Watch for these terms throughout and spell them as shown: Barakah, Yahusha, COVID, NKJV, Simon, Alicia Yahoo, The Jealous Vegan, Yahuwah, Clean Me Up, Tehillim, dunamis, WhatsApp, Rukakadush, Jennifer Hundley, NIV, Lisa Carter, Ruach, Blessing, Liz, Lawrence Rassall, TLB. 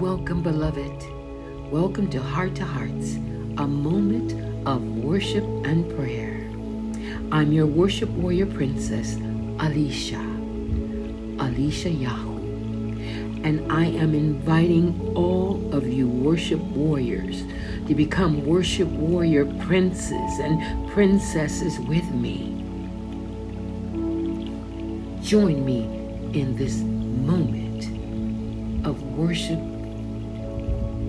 Welcome, beloved. Welcome to Heart to Hearts, a moment of worship and prayer. I'm your worship warrior princess, Alicia Yahoo. And I am inviting all of you worship warriors to become worship warrior princes and princesses with me. Join me in this moment of worship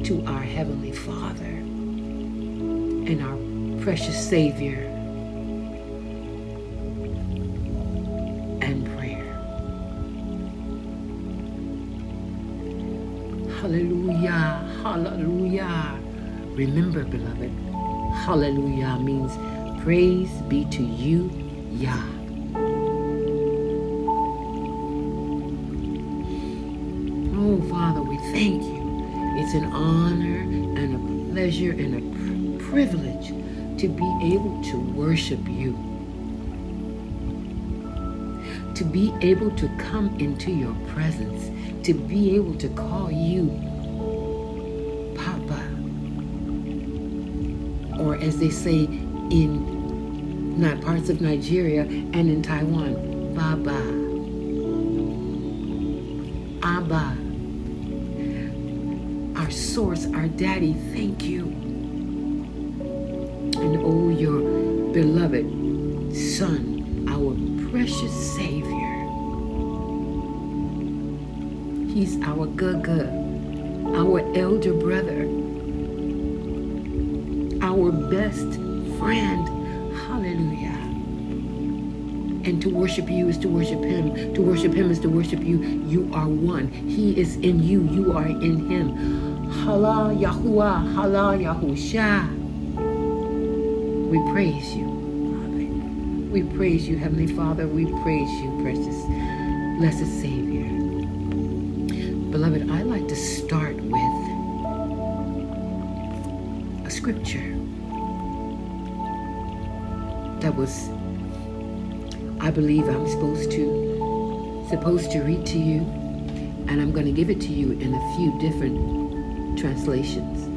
to our Heavenly Father and our precious Savior. Hallelujah, hallelujah. Remember, beloved, hallelujah means praise be to you, Yah. Oh, Father, we thank you. It's an honor and a pleasure and a privilege to be able to worship you, to be able to come into your presence, to be able to call you Papa, or as they say in not parts of Nigeria and in Taiwan, Baba, Abba, our source, our daddy. Thank you. And oh, your beloved son, our precious Savior. He's our Gaga, our elder brother, our best friend. Hallelujah. And to worship you is to worship him. To worship him is to worship you. You are one. He is in you. You are in him. Hala Yahuwah, Hala Yahusha. We praise you, Father. We praise you, Heavenly Father. We praise you, precious, blessed Savior. Beloved, I like to start with a scripture that was, I believe I'm supposed to read to you, and I'm going to give it to you in a few different translations.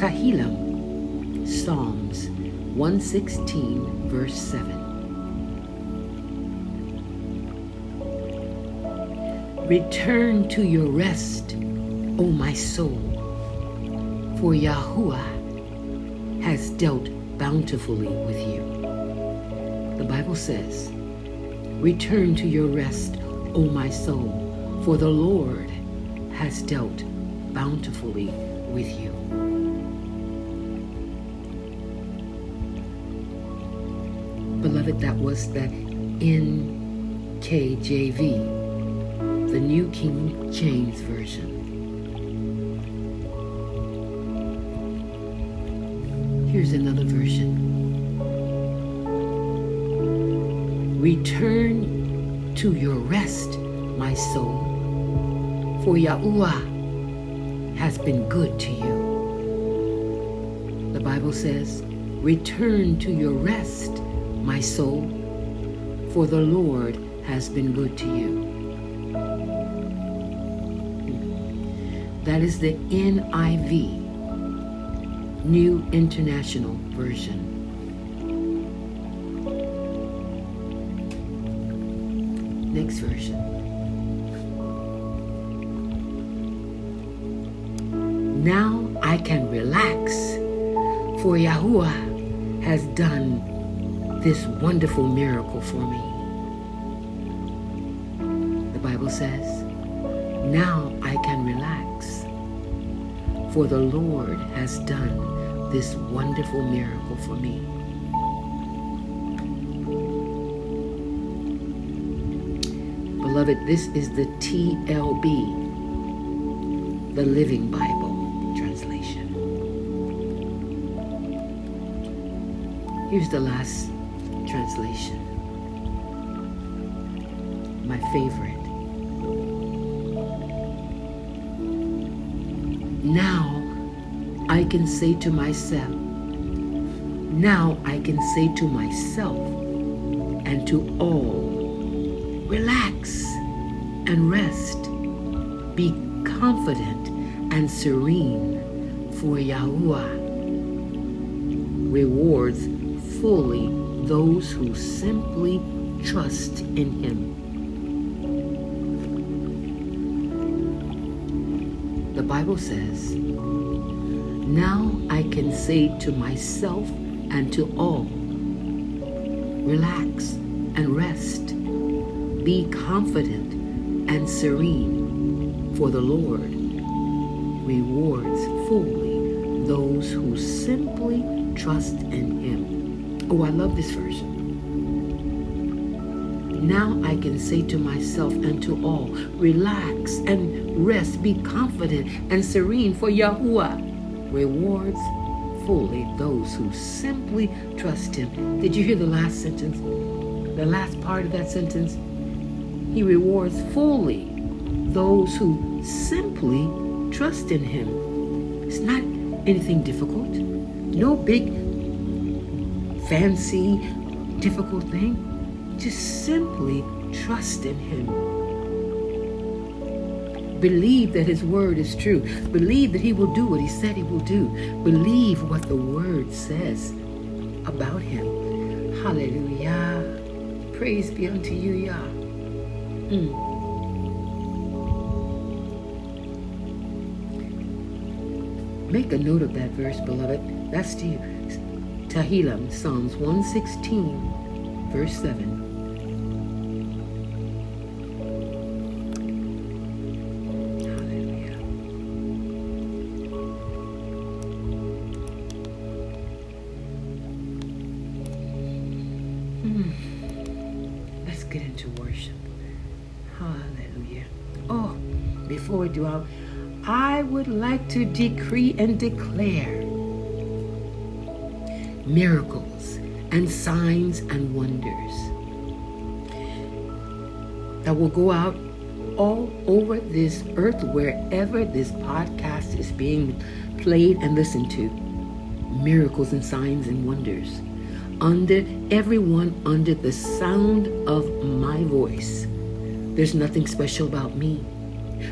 Tehillim, Psalms 116, verse 7. Return to your rest, O my soul, for Yahuwah has dealt bountifully with you. The Bible says, return to your rest, O my soul, for the Lord has dealt bountifully with you. Beloved, that was the NKJV. The New King James Version. Here's another version. Return to your rest, my soul, for Yahuwah has been good to you. The Bible says, return to your rest, my soul, for the Lord has been good to you. That is the NIV, New International Version. Next version. Now I can relax, for Yahuwah has done this wonderful miracle for me. The Bible says, now I can relax, for the Lord has done this wonderful miracle for me. Beloved, this is the TLB, the Living Bible translation. Here's the last translation, my favorite. Now I can say to myself, and to all, relax and and rest. Be confident and serene, for Yahuwah rewards fully those who simply trust in Him. The Bible says, "Now I can say to myself and to all, relax and rest. Be confident and serene, for the Lord rewards fully those who simply trust in Him." Oh, I love this verse. Now I can say to myself and to all, relax and rest, be confident and serene, for Yahuwah rewards fully those who simply trust Him. Did you hear the last sentence? The last part of that sentence? He rewards fully those who simply trust in Him. It's not anything difficult. No big, fancy, difficult thing. Just simply trust in Him. Believe that His word is true. Believe that He will do what He said He will do. Believe what the word says about Him. Hallelujah. Praise be unto you, Yah. Make a note of that verse, beloved. That's to you. Tehillim, Psalms 116, verse 7. Hallelujah. Let's get into worship. Hallelujah. Oh, before we do our, I would like to decree and declare miracles and signs and wonders that will go out all over this earth, wherever this podcast is being played and listened to. Miracles and signs and wonders under everyone under the sound of my voice. There's nothing special about me.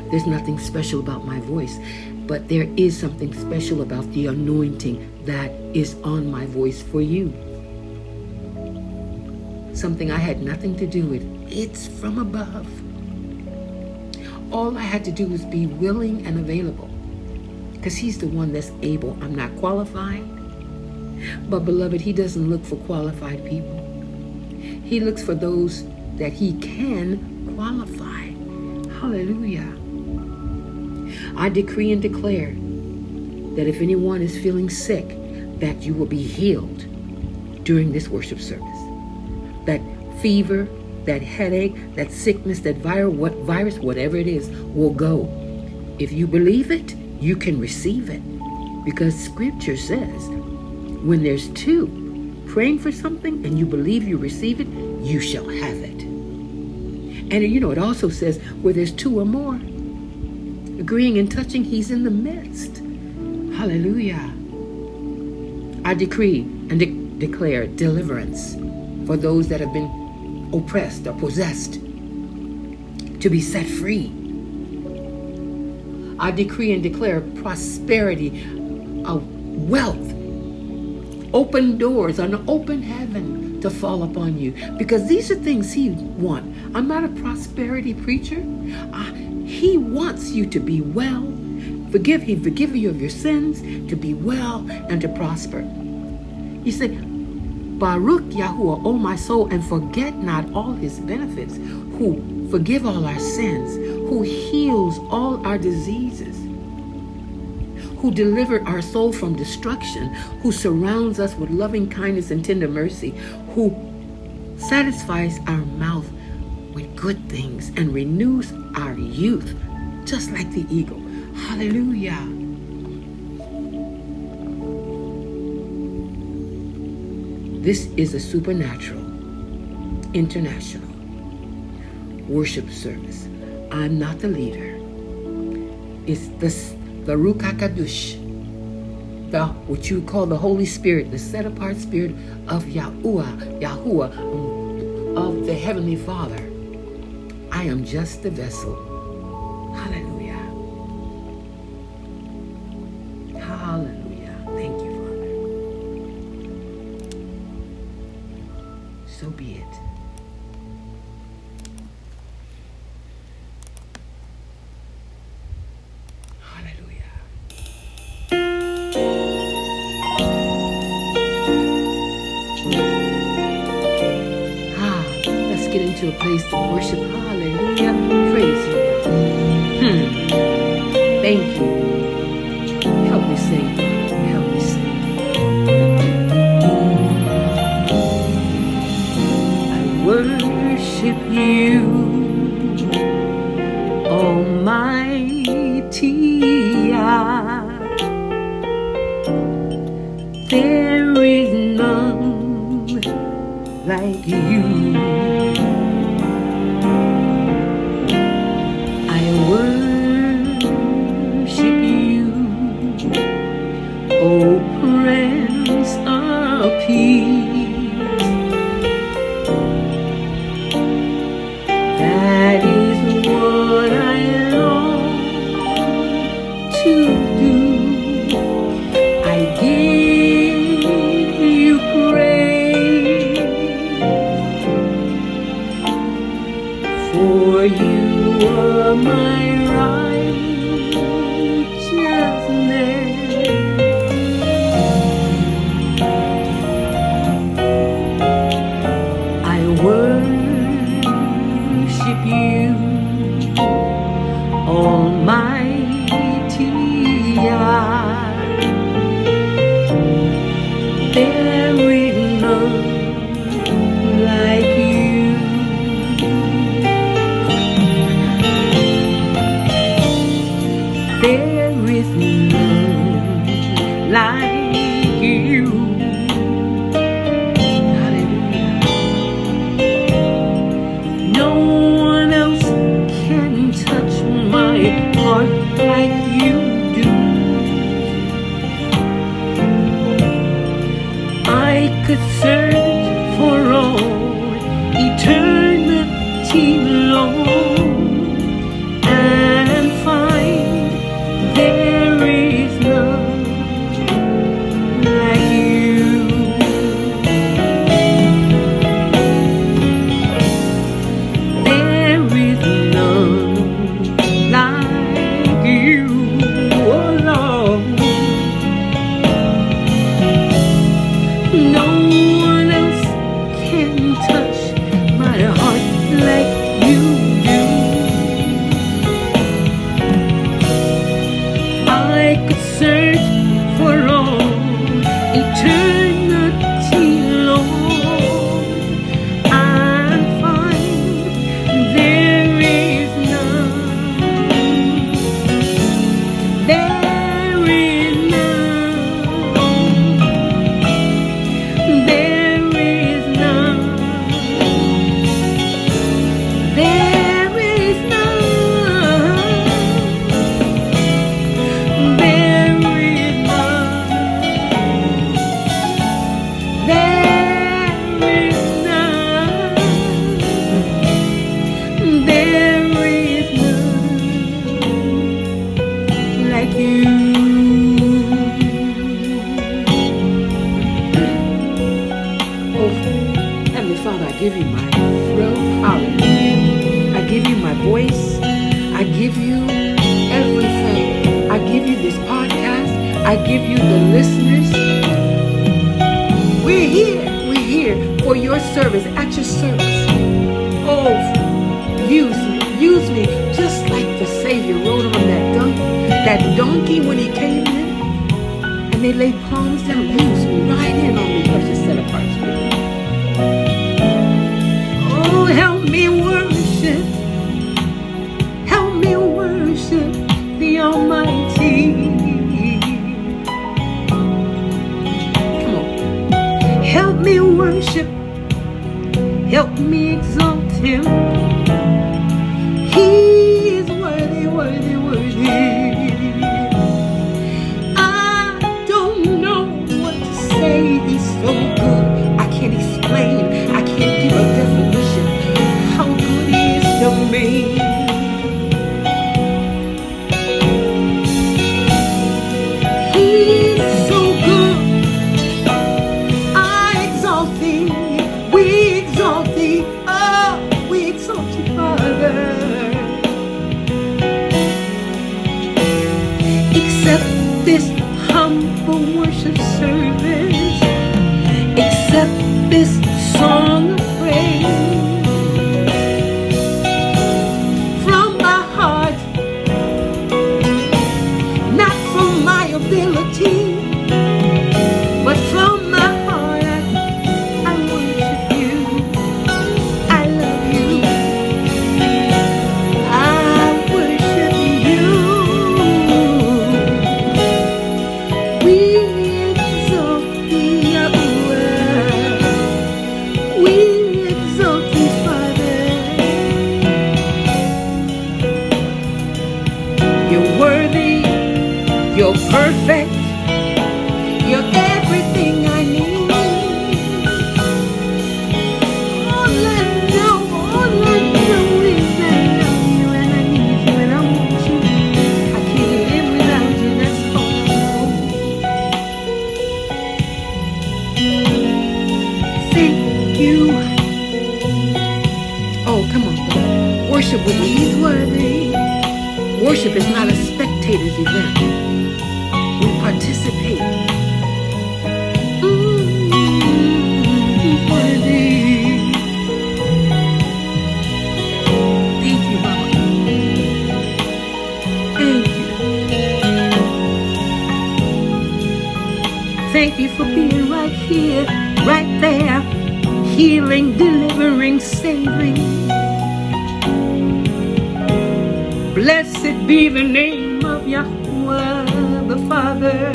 There's nothing special about my voice. But there is something special about the anointing that is on my voice for you. Something I had nothing to do with. It's from above. All I had to do was be willing and available. Because He's the one that's able. I'm not qualified. But beloved, He doesn't look for qualified people. He looks for those that He can qualify. Hallelujah. I decree and declare that if anyone is feeling sick, that you will be healed during this worship service. That fever, that headache, that sickness, that virus, whatever it is, will go. If you believe it, you can receive it. Because Scripture says, when there's two praying for something and you believe you receive it, you shall have it. And you know, it also says where there's two or more agreeing and touching, He's in the midst. Hallelujah. I decree and declare deliverance for those that have been oppressed or possessed to be set free. I decree and declare prosperity, wealth, open doors, an open heaven to fall upon you, because these are things He wants. I'm not a prosperity preacher. He wants you to be well. He forgive you of your sins, to be well and to prosper. He said, "Baruch Yahuwah, O my soul, and forget not all His benefits, who forgive all our sins, who heals all our diseases, who delivered our soul from destruction, who surrounds us with loving kindness and tender mercy, who satisfies our mouth with good things and renews our youth, just like the eagle." Hallelujah. This is a supernatural, international worship service. I'm not the leader. It's the Rukakadush, what you call the Holy Spirit, the set-apart Spirit of Yahuwah, of the Heavenly Father. I am just the vessel. Hallelujah. Hallelujah. Thank you, Father. So be it. A place to worship. Hallelujah. Praise you. Thank you. Help me sing. Help me sing. I worship you, Almighty God. There is none like you. I can't explain, I can't give a definition how good he is. me. He's so good. I exalt thee. We exalt thee. Oh, we exalt you, Father. Accept this humble worship service. Accept this song of praise. Worship is not a spectator's event. We participate. He's worthy. Thank you, Mama. Thank you. Thank you for being right here, right there, healing, delivering, saving. Blessed be the name of Yahuwah, the Father.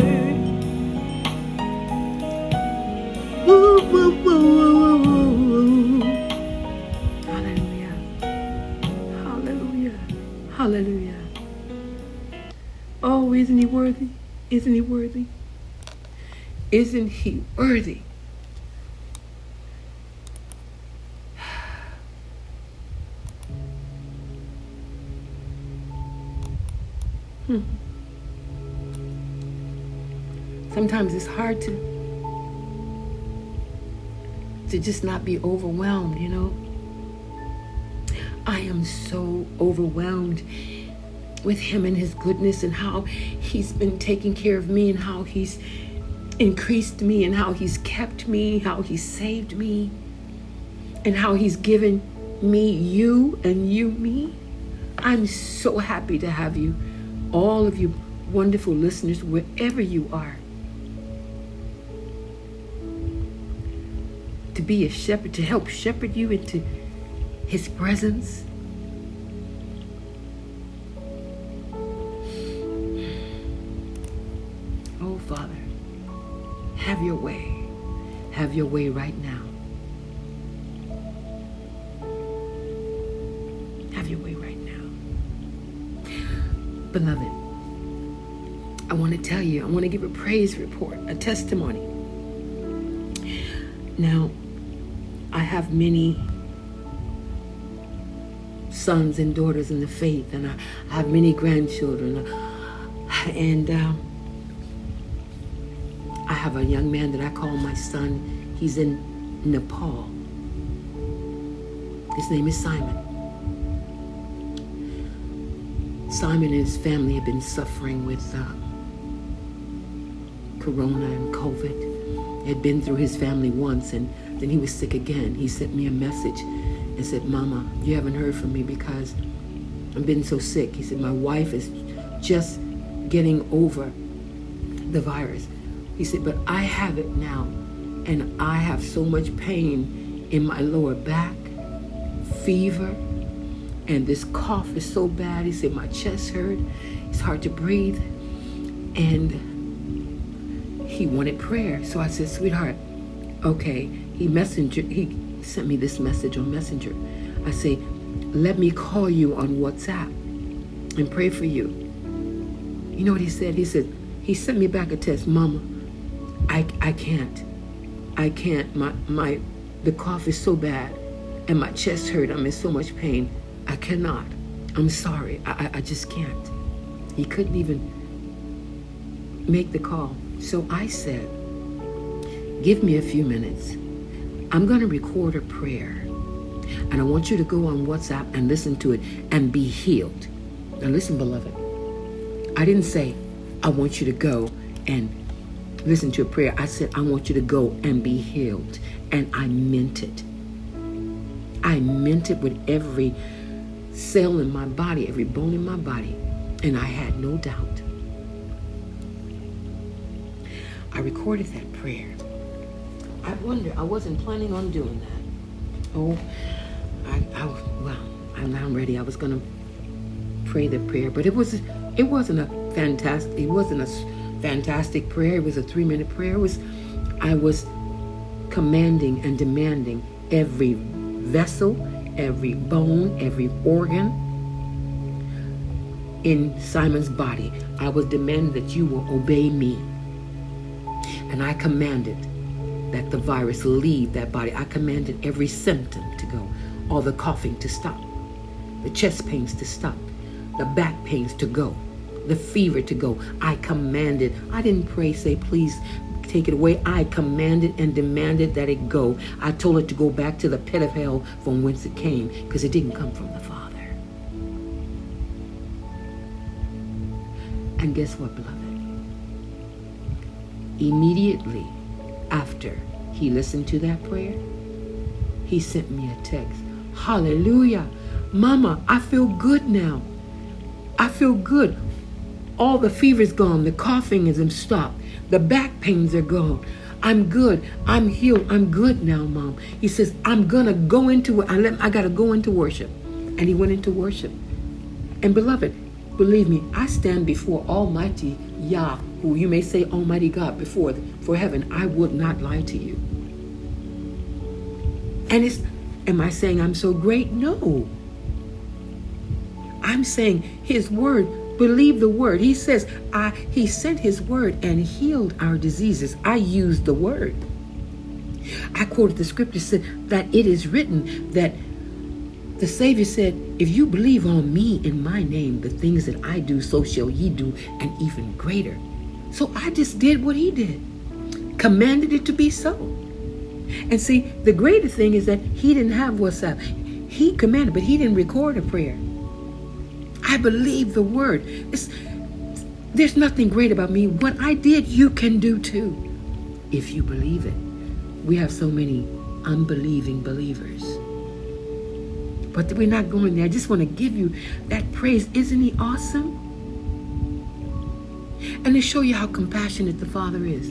Woo, woo, woo, woo, woo, woo. Hallelujah. Hallelujah. Hallelujah. Oh, isn't he worthy? Isn't he worthy? Isn't he worthy? Sometimes it's hard to just not be overwhelmed, you know. I am so overwhelmed with him and his goodness and how he's been taking care of me and how he's increased me and how he's kept me, how he's saved me, and how he's given me you and you me. I'm so happy to have you, all of you wonderful listeners, wherever you are. To be a shepherd, to help shepherd you into his presence. Oh, Father, have your way. Have your way right now. Have your way right now. Beloved, I want to tell you, I want to give a praise report, a testimony. Now, I have many sons and daughters in the faith, and I have many grandchildren, and I have a young man that I call my son. He's in Nepal. His name is Simon. Simon and his family have been suffering with Corona and COVID. It had been through his family once, and then he was sick again. He sent me a message and said, "Mama, you haven't heard from me because I've been so sick." He said, "My wife is just getting over the virus." He said, "But I have it now, and I have so much pain in my lower back, fever, and this cough is so bad." He said, "My chest hurt. It's hard to breathe." And he wanted prayer. So I said, "Sweetheart, okay." He sent me this message on Messenger. I say, "Let me call you on WhatsApp and pray for you." You know what he said? He said, he sent me back a text, "Mama, I can't. I can't. The cough is so bad and my chest hurt. I'm in so much pain. I cannot. I'm sorry. I just can't. He couldn't even make the call. So I said, give me a few minutes. I'm going to record a prayer. And I want you to go on WhatsApp and listen to it and be healed. Now listen, beloved. I didn't say, I want you to go and listen to a prayer. I said, I want you to go and be healed. And I meant it. I meant it with every cell in my body, every bone in my body. And I had no doubt. I recorded that prayer. I wonder, I wasn't planning on doing that. Oh, I'm not ready. I was going to pray the prayer, but it wasn't a fantastic prayer. It was a 3-minute prayer. I was commanding and demanding every vessel, every bone, every organ in Simon's body. I was demanding that you will obey me. And I commanded that the virus leave that body. I commanded every symptom to go, all the coughing to stop, the chest pains to stop, the back pains to go, the fever to go. I commanded. I didn't pray, say, please take it away. I commanded and demanded that it go. I told it to go back to the pit of hell from whence it came, because it didn't come from the Father. And guess what, beloved? Immediately after he listened to that prayer, he sent me a text. Hallelujah. Mama, I feel good now. I feel good. All the fever's gone. The coughing isn't stopped. The back pains are gone. I'm good. I'm healed. I'm good now, Mom. He says, I'm going to go into it. I got to go into worship. And he went into worship. And beloved, believe me, I stand before Almighty Yah, who you may say Almighty God, for heaven. I would not lie to you. And am I saying I'm so great? No. I'm saying his word. Believe the word. He says, he sent his word and healed our diseases. I used the word. I quoted the scripture, said that it is written that the Savior said, if you believe on me in my name, the things that I do, so shall ye do, and even greater. So I just did what he did. Commanded it to be so. And see, the greater thing is that he didn't have WhatsApp. He commanded, but he didn't record a prayer. I believe the word. There's nothing great about me. What I did, you can do too, if you believe it. We have so many unbelieving believers. But we're not going there. I just want to give you that praise. Isn't he awesome? And to show you how compassionate the Father is.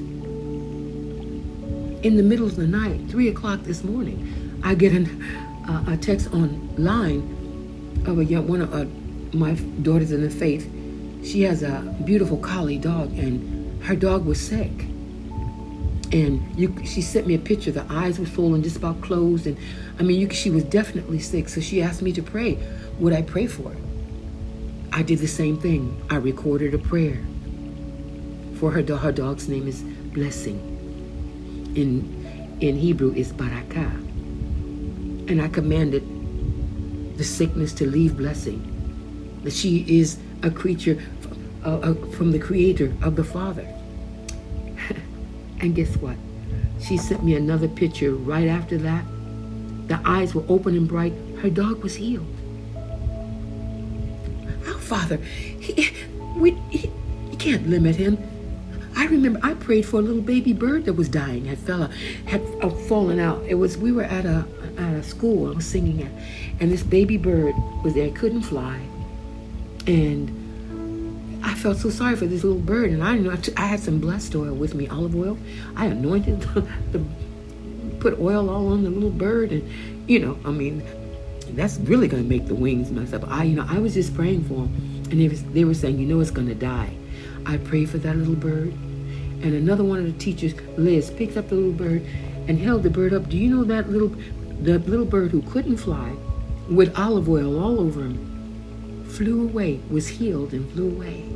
In the middle of the night, 3 o'clock this morning, I get a text online of my daughter's in the faith. She has a beautiful collie dog, and her dog was sick. And she sent me a picture. The eyes were swollen, just about closed. And she was definitely sick. So she asked me to pray. Would I pray for her? I did the same thing. I recorded a prayer for her dog. Her dog's name is Blessing. In Hebrew, is Barakah. And I commanded the sickness to leave Blessing. That she is a creature from the Creator of the Father. And guess what? She sent me another picture right after that. The eyes were open and bright. Her dog was healed. Our Father, you can't limit him. I remember I prayed for a little baby bird that was dying. Had fallen out. We were at a school I was singing at, and this baby bird was there. It couldn't fly. And I felt so sorry for this little bird. And I had some blessed oil with me, olive oil. I anointed, put oil all on the little bird. And, that's really going to make the wings mess up. I was just praying for him. And they were saying, it's going to die. I prayed for that little bird. And another one of the teachers, Liz, picked up the little bird and held the bird up. Do you know that the little bird who couldn't fly, with olive oil all over him, flew away, was healed and flew away.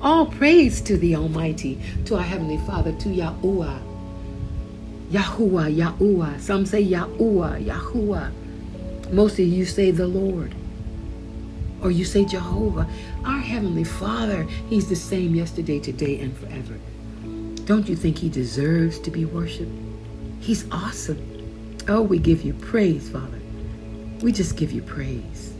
All praise to the Almighty, to our Heavenly Father, to Yahuwah. Yahuwah, Yahuwah. Some say Yahuwah, Yahuwah. Most of you say the Lord, or you say Jehovah. Our Heavenly Father, He's the same yesterday, today, and forever. Don't you think He deserves to be worshipped? He's awesome. Oh, we give you praise, Father. We just give you praise.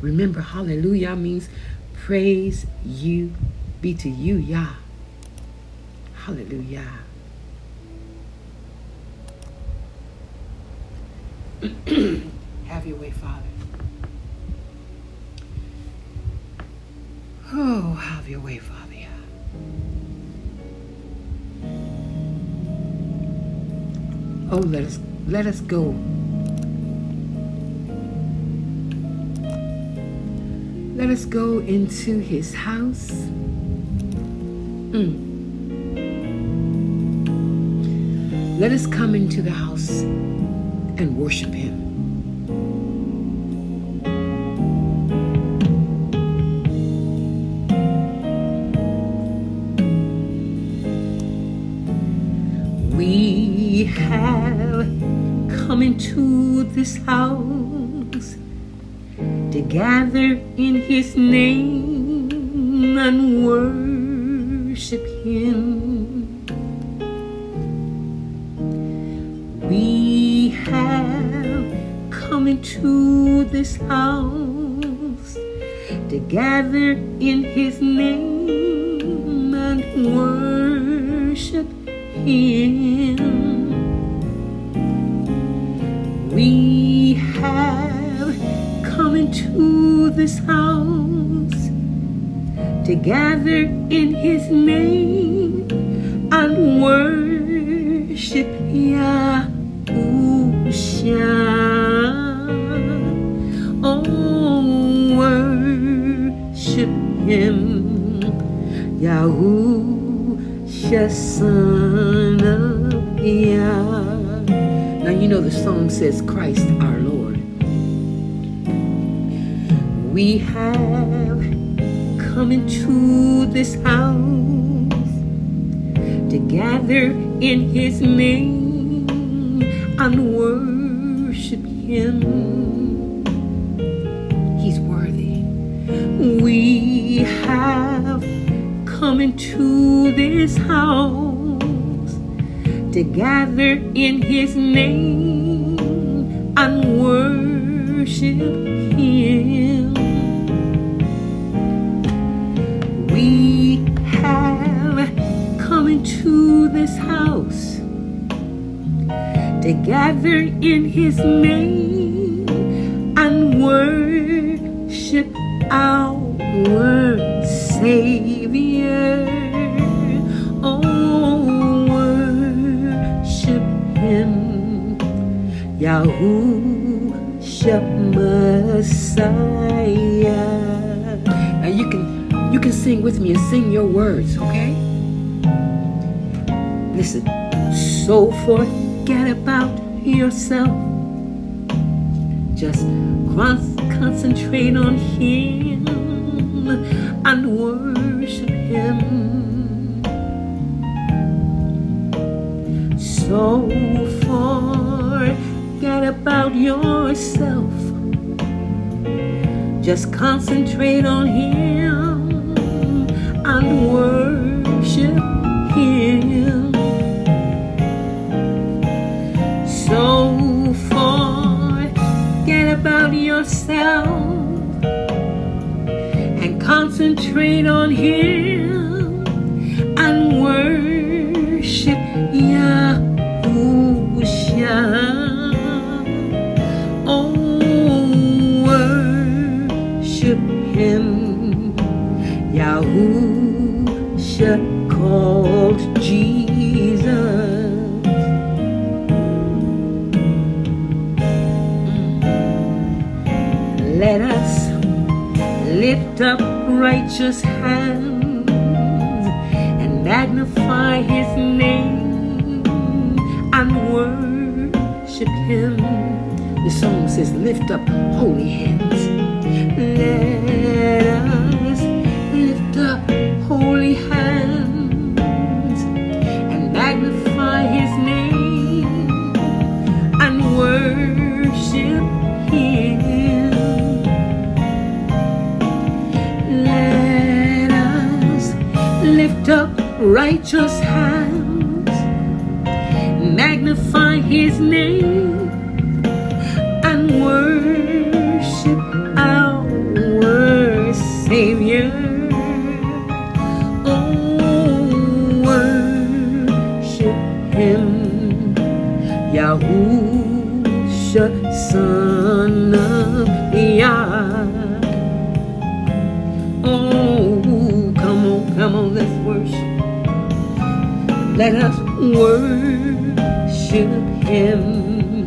Remember, hallelujah means praise you be to you, Yah. Hallelujah. Have your way, Father. Oh, have your way, Father. Oh, let us go. Let us go into His house. Let us come into the house and worship Him. We have come into this house to gather in His name and worship Him. We have come into this house to gather in His name and worship Him. We have come into this house to gather in His name and worship Yahusha. Oh, worship Him, Yahusha, Son of Yah. Now you know the song says, Christ our Lord. We have come into this house to gather in His name and worship Him. He's worthy. We have come into this house to gather in His name and worship Him. We have come into this house to gather in His name and worship our Savior. Yahusha Messiah. Now you can sing with me and sing your words, okay? Listen. So forget about yourself. Just concentrate on Him and worship Him. So forget about yourself. Just concentrate on Him and worship Him. So forget about yourself and concentrate on Him and worship Yahusha. Him, Yahusha called Jesus. Let us lift up righteous hands and magnify His name and worship Him. The song says, lift up holy hands. Let us lift up holy hands and magnify His name righteous hands, magnify his name, and worship our Savior. Oh, worship him, Yahusha, son of Yah. Oh, come on, let's worship. Let us worship him.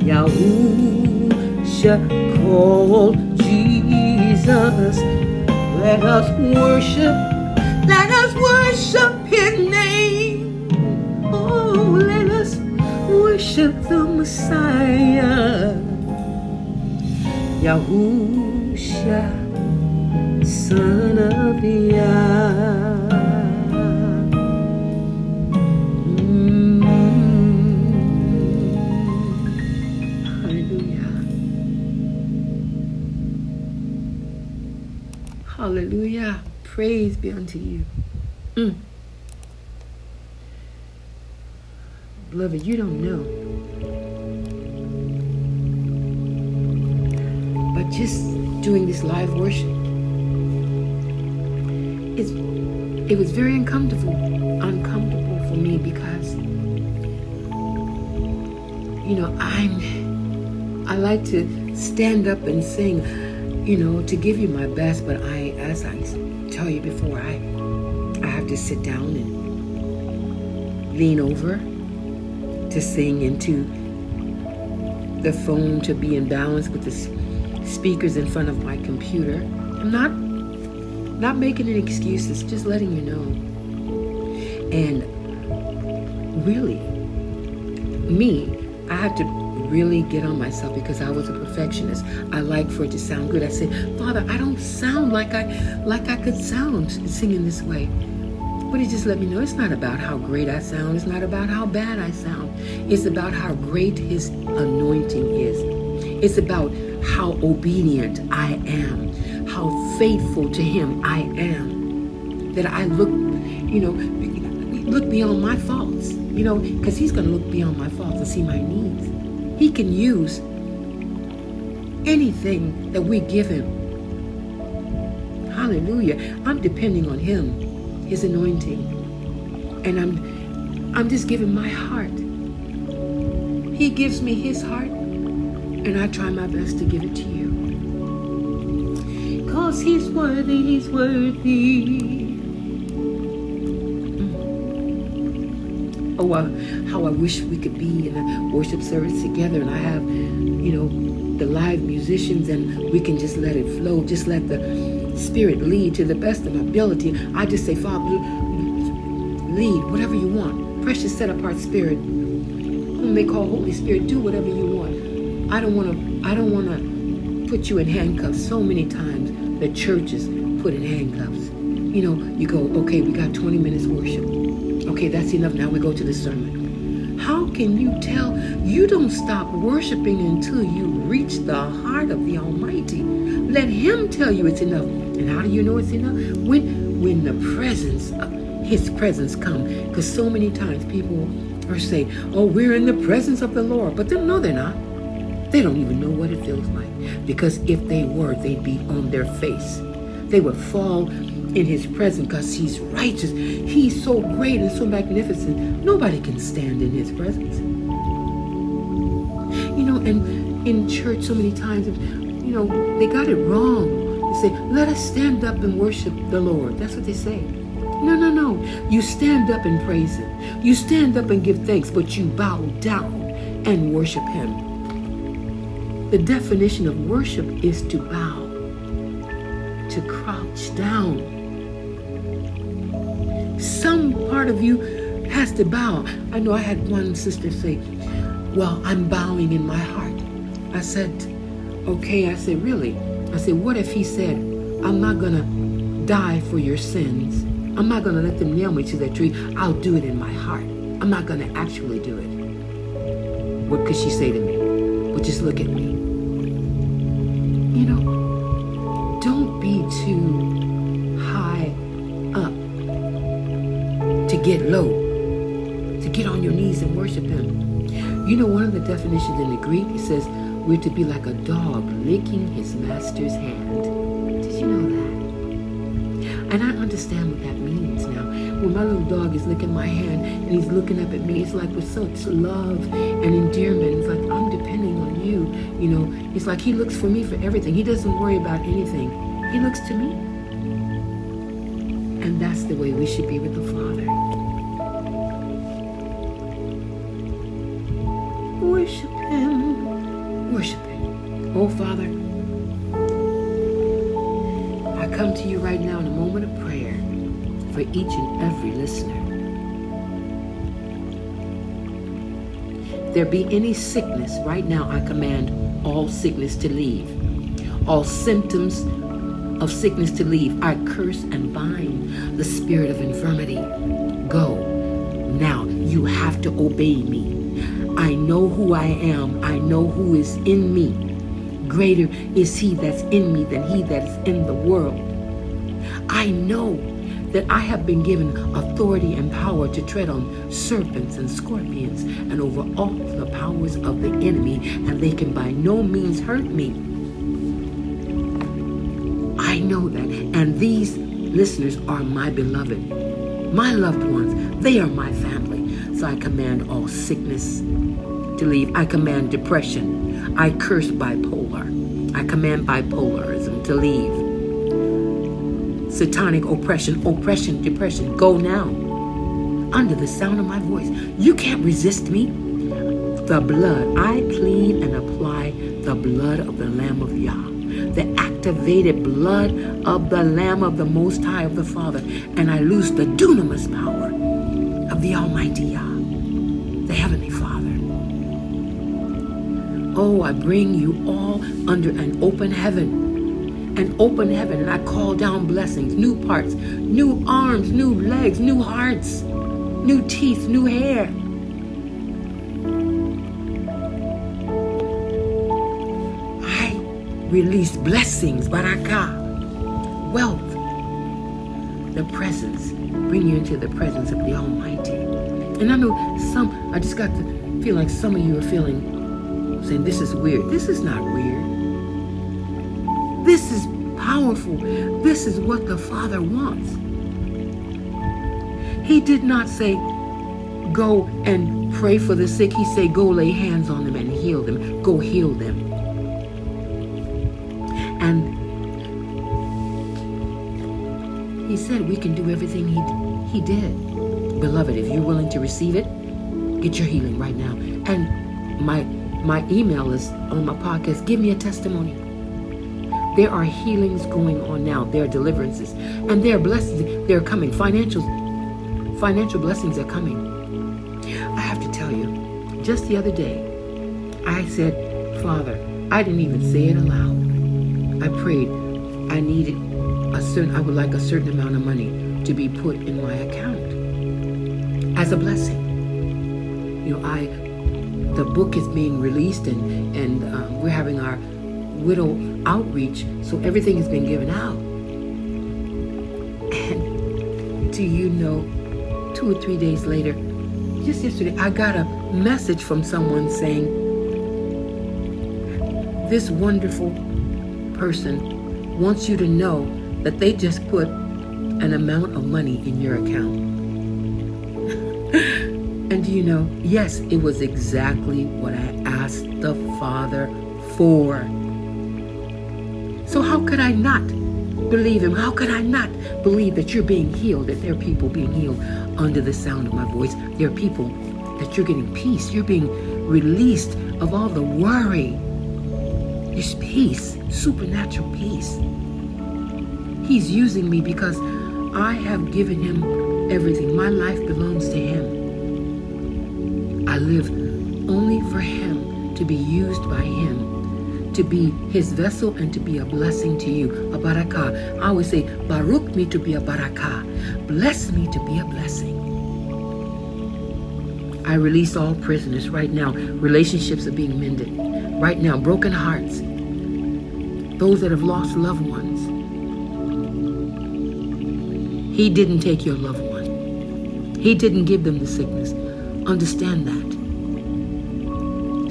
Yahusha called Jesus. Let us worship. Let us worship his name. Oh, let us worship the Messiah. Yahusha, son of Yah. Hallelujah. Praise be unto you. Beloved, you don't know. But just doing this live worship, it was very uncomfortable for me, because, you know, I like to stand up and sing, you know, to give you my best, but as I tell you before, I have to sit down and lean over to sing into the phone, to be in balance with the speakers in front of my computer. I'm not making any excuses, just letting you know. And really, I have to really get on myself, because I was a perfectionist. I like for it to sound good. I said, Father, I don't sound like I could sound singing this way. But he just let me know it's not about how great I sound. It's not about how bad I sound. It's about how great his anointing is. It's about how obedient I am, how faithful to him I am, that I look, you know, look beyond my faults, you know, because he's going to look beyond my faults and see my needs. He can use anything that we give him. Hallelujah. I'm depending on him, his anointing. And I'm just giving my heart. He gives me his heart, and I try my best to give it to you. 'Cause he's worthy, he's worthy. Oh, how I wish we could be in a worship service together, and I have, you know, the live musicians, and we can just let it flow. Just let the Spirit lead to the best of my ability. I just say, Father, lead whatever you want. Precious, set apart Spirit, whom they call Holy Spirit, do whatever you want. I don't want to put you in handcuffs. So many times the church is put in handcuffs. You know, you go, okay, we got 20 minutes worship. Okay, that's enough. Now we go to the sermon. How can you tell? You don't stop worshiping until you reach the heart of the Almighty. Let him tell you it's enough. And how do you know it's enough? When the presence of his presence comes. Because so many times people are saying, oh, we're in the presence of the Lord. But no, they're not. They don't even know what it feels like. Because if they were, they'd be on their face. They would fall in his presence, because he's righteous. He's so great and so magnificent. Nobody can stand in his presence. You know, and in church so many times, you know, they got it wrong. They say, let us stand up and worship the Lord. That's what they say. No. You stand up and praise him. You stand up and give thanks, but you bow down and worship him. The definition of worship is to bow, to crouch down. Some part of you has to bow. I know I had one sister say, well, I'm bowing in my heart. I said, okay. I said, really? I said, what if he said, I'm not going to die for your sins. I'm not going to let them nail me to that tree. I'll do it in my heart. I'm not going to actually do it. What could she say to me? Well, just look at me. You know, don't be too high up. get low, to get on your knees and worship him. You know, one of the definitions in the Greek, it says we're to be like a dog licking his master's hand. Did you know that? And I understand what that means now. When my little dog is licking my hand and he's looking up at me, it's like with such love and endearment. It's like, I'm depending on you. You know, it's like he looks for me for everything. He doesn't worry about anything. He looks to me. And that's the way we should be with the Father. Worship him. Worship him. Oh, Father, I come to you right now in a moment of prayer for each and every listener. If there be any sickness right now, I command all sickness to leave. All symptoms of sickness to leave. I curse and bind the spirit of infirmity. Go. Now you have to obey me. I know who I am. I know who is in me. Greater is he that's in me than he that is in the world. I know that I have been given authority and power to tread on serpents and scorpions and over all the powers of the enemy, and they can by no means hurt me. I know that, and these listeners are my beloved, my loved ones. They are my family. So I command all sickness to leave. I command depression. I curse bipolar. I command bipolarism to leave. Satanic oppression, depression, go now. Under the sound of my voice, you can't resist me. The blood, I plead and apply the blood of the Lamb of Yah, the activated blood of the Lamb of the Most High of the Father, and I loose the dunamis power of the Almighty Yah, the Heavenly Father. Oh, I bring you all under an open heaven. An open heaven, and I call down blessings, new parts, new arms, new legs, new hearts, new teeth, new hair. I release blessings, Barakah, wealth, the presence, bring you into the presence of the Almighty. And I know some, I just got to feel like some of you are feeling, saying this is weird. This is not weird. This is powerful. This is what the Father wants. He did not say, go and pray for the sick. He said, go lay hands on them and heal them. Go heal them. And he said we can do everything he did. Beloved, if you're willing to receive it, get your healing right now. And my email is on my podcast. Give me a testimony. There are healings going on now. There are deliverances. And there are blessings. They're coming. Financial blessings are coming. I have to tell you, just the other day, I said, Father, I didn't even say it aloud. I prayed. I needed I would like a certain amount of money to be put in my account as a blessing. You know, the book is being released and we're having our widow outreach, so everything has been given out. And do you know, 2 or 3 days later, just yesterday, I got a message from someone saying, this wonderful person wants you to know that they just put an amount of money in your account. And do you know, yes, it was exactly what I asked the Father for. So how could I not believe him? How could I not believe that you're being healed, that there are people being healed under the sound of my voice? There are people that you're getting peace. You're being released of all the worry. There's peace, supernatural peace. He's using me because I have given him everything. My life belongs to him. I live only for him, to be used by him, to be his vessel and to be a blessing to you, a barakah. I always say, baruch me to be a barakah. Bless me to be a blessing. I release all prisoners right now. Relationships are being mended right now. Broken hearts. Those that have lost loved ones. He didn't take your loved one. He didn't give them the sickness. Understand that.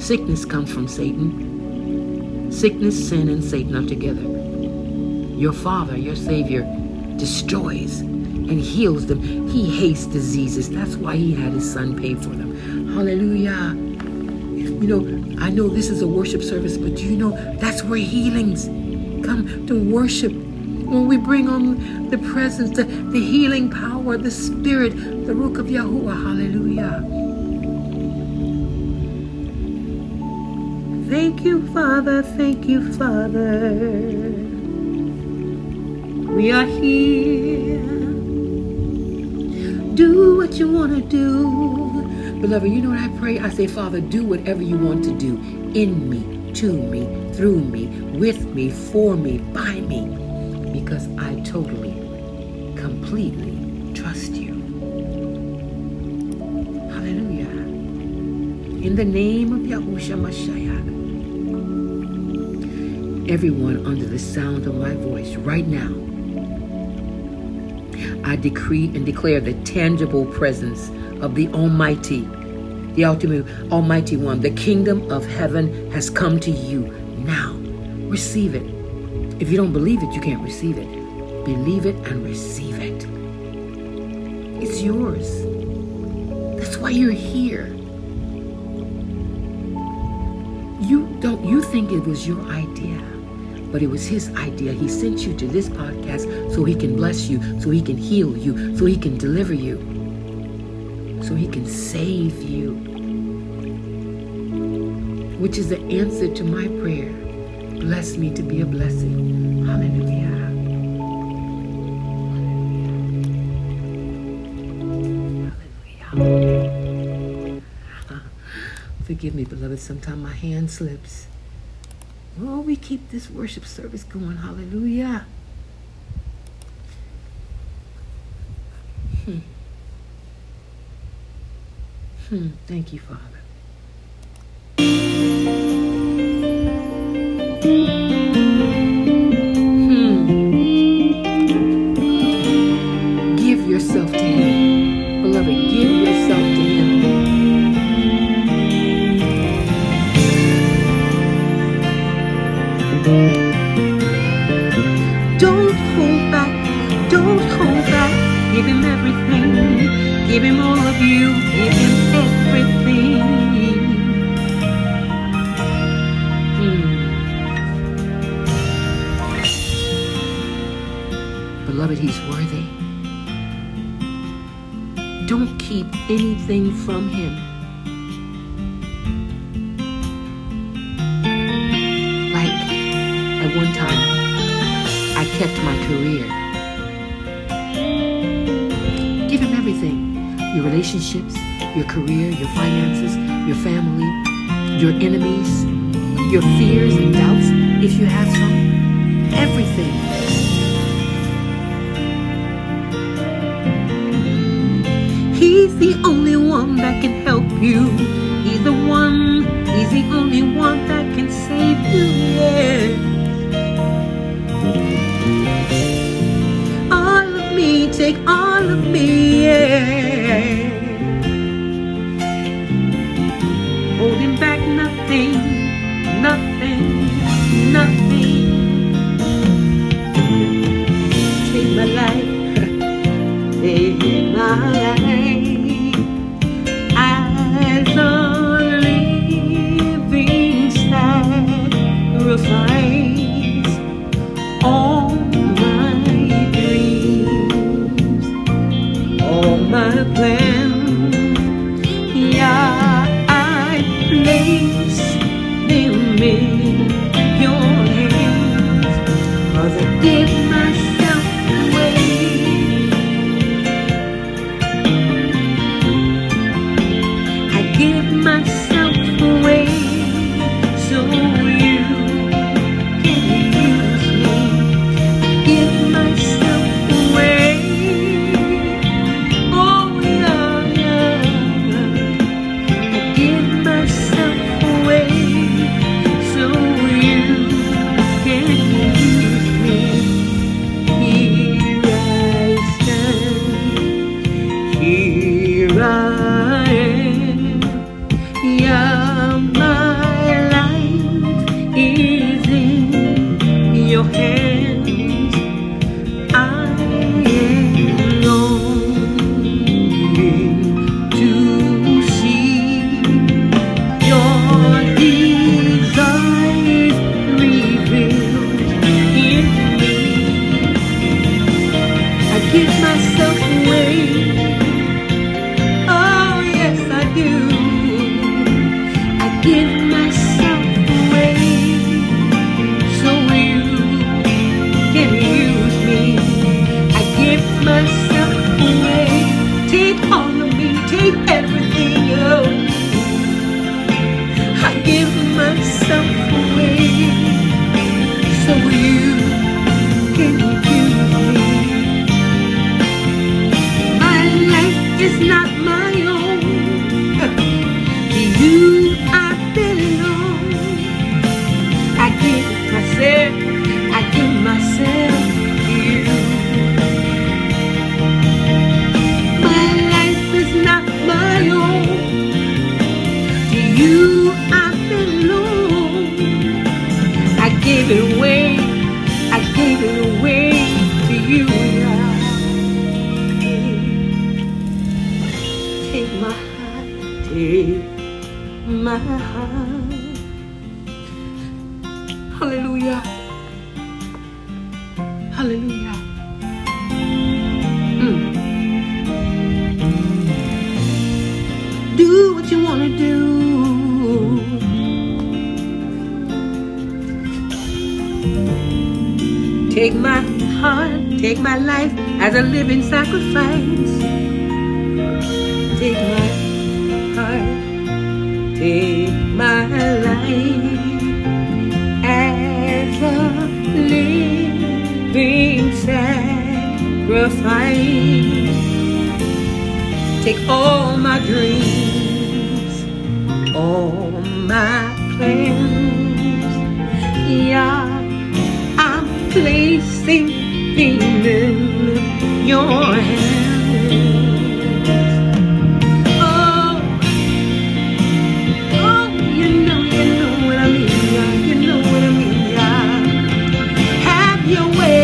Sickness comes from Satan. Sickness, sin, and Satan are together. Your Father, your Savior, destroys and heals them. He hates diseases. That's why he had his son pay for them. Hallelujah. You know, I know this is a worship service, but do you know that's where healings come to worship? When we bring on the presence, the healing power, the spirit, the Ruach of Yahuwah, hallelujah. Thank you, Father, thank you, Father. We are here. Do what you want to do. Beloved, you know what I pray? I say, Father, do whatever you want to do in me, to me, through me, with me, for me, by me, because I totally, completely trust you. Hallelujah. In the name of Yahusha Mashiach, everyone under the sound of my voice right now, I decree and declare the tangible presence of the Almighty, the ultimate Almighty One. The kingdom of heaven has come to you now. Receive it. If you don't believe it, you can't receive it. Believe it and receive it. It's yours. That's why you're here. You think it was your idea, but it was his idea. He sent you to this podcast so he can bless you, so he can heal you, so he can deliver you, so he can save you, which is the answer to my prayer. Bless me to be a blessing. Hallelujah. Hallelujah. Forgive me, beloved. Sometimes my hand slips. Oh, we keep this worship service going. Hallelujah. Thank you, Father. Give yourself to Him. Beloved, give yourself to Him. Don't hold back. Don't hold back. Give Him everything. Give Him all of you. Give Him everything. Beloved, He's worthy. Don't keep anything from Him. Like, at one time, I kept my career. Give Him everything. Your relationships, your career, your finances, your family, your enemies, your fears and doubts, if you have some, everything. He's the only one that can help you. He's the one, he's the only one that can save you. Yeah. All of me, take all of me, yeah. Holding back nothing, nothing, nothing. Take my life, take my life as a living sacrifice. All my dreams, all my plans. Hallelujah. Hallelujah. Do what you want to do. Take my heart, take my life as a living sacrifice. Take my heart, take my life as a living sacrifice. Take all my dreams, all my plans. Yeah, I'm placing them in your hands. Oh, oh, you know what I mean, yeah. You know what I mean, yeah. Have your way.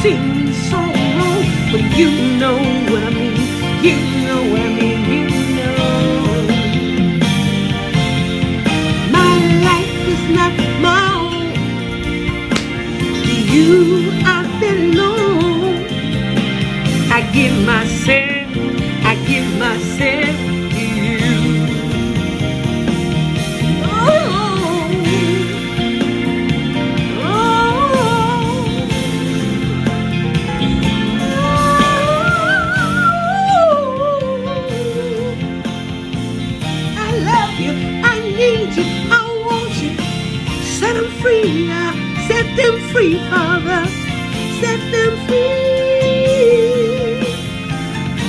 Seems so wrong, but you know what I mean. You know what I mean. You know my life is not my own. To you I belong. I give myself to you. Oh. Set them free, Father. Set them free.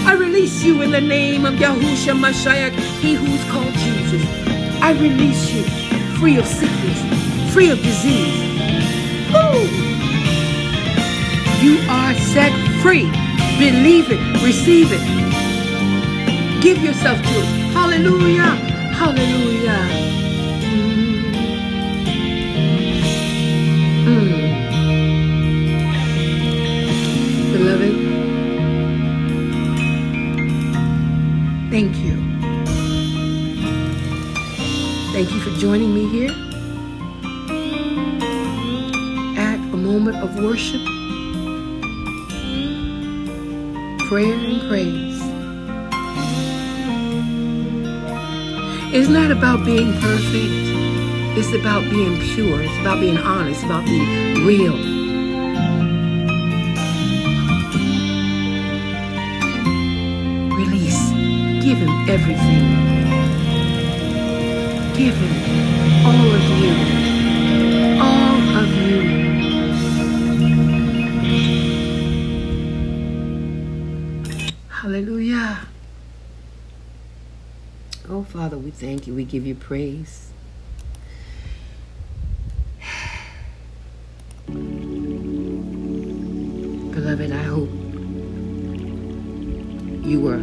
I release you in the name of Yahusha Mashiach, He who's called Jesus. I release you free of sickness, free of disease. Woo! You are set free. Believe it. Receive it. Give yourself to it. Hallelujah. Hallelujah. Beloved, thank you. Thank you for joining me here at a moment of worship, prayer, and praise. It's not about being perfect. It's about being pure. It's about being honest. It's about being real. Release. Give Him everything. Give Him all of you. All of you. Hallelujah. Oh, Father, we thank you. We give you praise. Beloved, I hope you were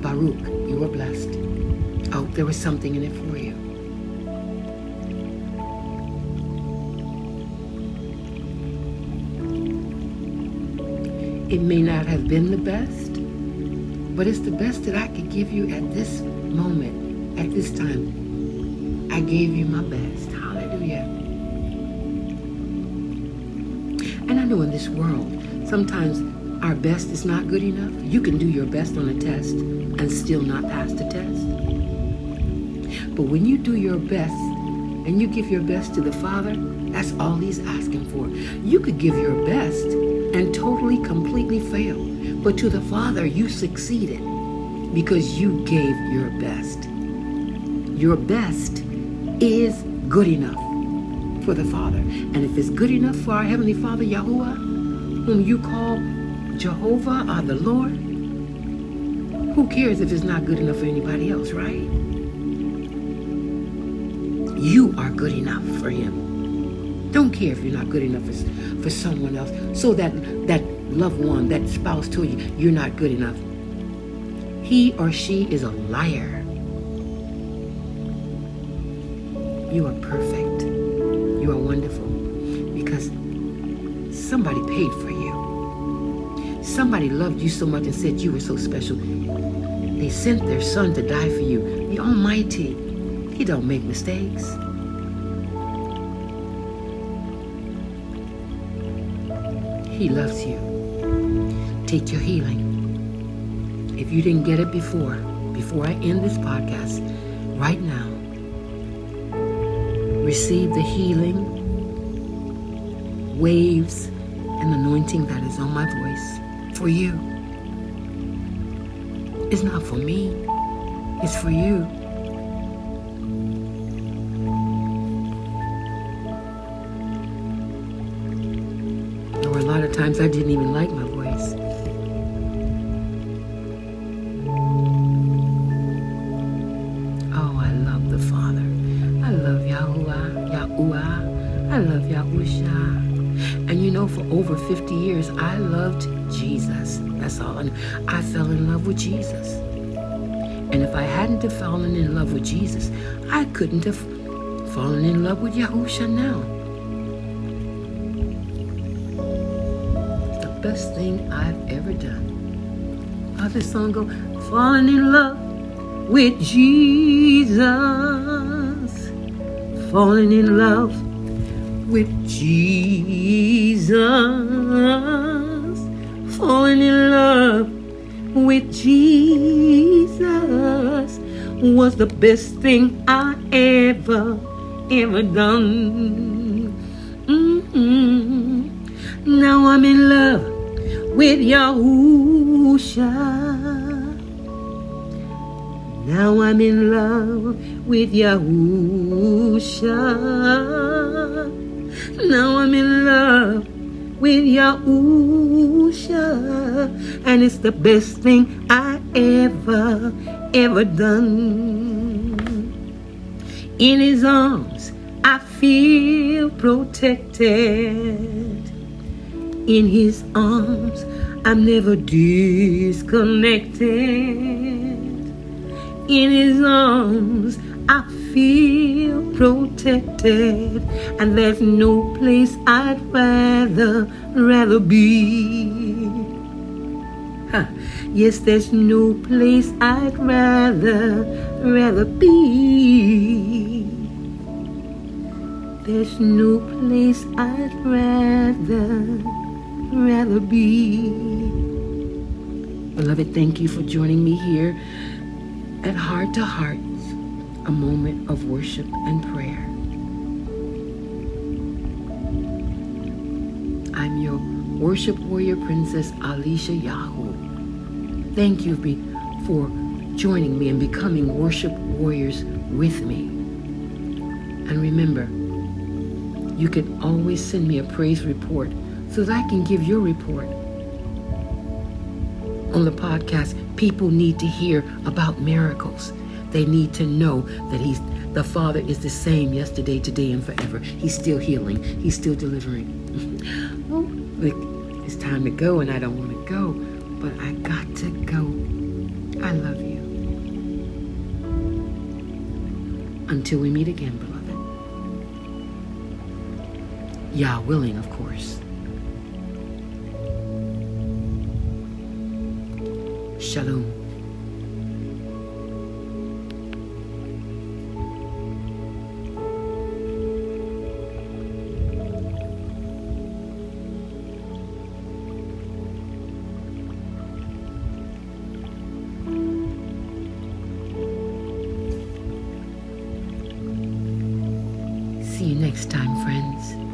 Baruch, you were blessed. I hope there was something in it for you. It may not have been the best, but it's the best that I could give you at this moment, at this time. I gave you my best. Hallelujah. And I know in this world, sometimes our best is not good enough. You can do your best on a test and still not pass the test. But when you do your best and you give your best to the Father, that's all He's asking for. You could give your best and totally, completely fail. But to the Father, you succeeded because you gave your best. Your best is good enough for the Father. And if it's good enough for our Heavenly Father, Yahuwah, whom you call Jehovah or the Lord, who cares if it's not good enough for anybody else, right? You are good enough for Him. Don't care if you're not good enough for someone else. So that loved one, that spouse told you, you're not good enough. He or she is a liar. You are perfect. You are wonderful. Because somebody paid for you. Somebody loved you so much and said you were so special. They sent their son to die for you. The Almighty, He don't make mistakes. He loves you. Take your healing. If you didn't get it before I end this podcast, right now, receive the healing waves and anointing that is on my voice for you. It's not for me, it's for you. There were a lot of times I didn't even like my voice. Oh, I love the Father. I love Yahuwah, Yahuwah. I love Yahusha. And you know, for over 50 years, I loved Jesus. That's all. And I fell in love with Jesus. And if I hadn't have fallen in love with Jesus, I couldn't have fallen in love with Yahusha now. The best thing I've ever done. How this song go? Falling in love with Jesus. Falling in love with Jesus. Falling in love with Jesus was the best thing I ever done. Mm-mm. Now I'm in love with Yahusha. Now I'm in love with Yahusha. Now I'm in love with Yahusha, and it's the best thing I ever done. In His arms, I feel protected. In His arms, I'm never disconnected. In His arms, I feel protected, and there's no place I'd rather be. Huh. Yes, there's no place I'd rather be. There's no place I'd rather be. Beloved, thank you for joining me here at Heart to Heart. A moment of worship and prayer. I'm your worship warrior, Princess Alicia Yahoo. Thank you for joining me and becoming worship warriors with me. And remember, you can always send me a praise report so that I can give your report on the podcast. People need to hear about miracles. They need to know that the Father is the same yesterday, today, and forever. He's still healing. He's still delivering. Oh, look, it's time to go, and I don't want to go, but I got to go. I love you. Until we meet again, beloved. Yah willing, of course. Shalom. See you next time, friends.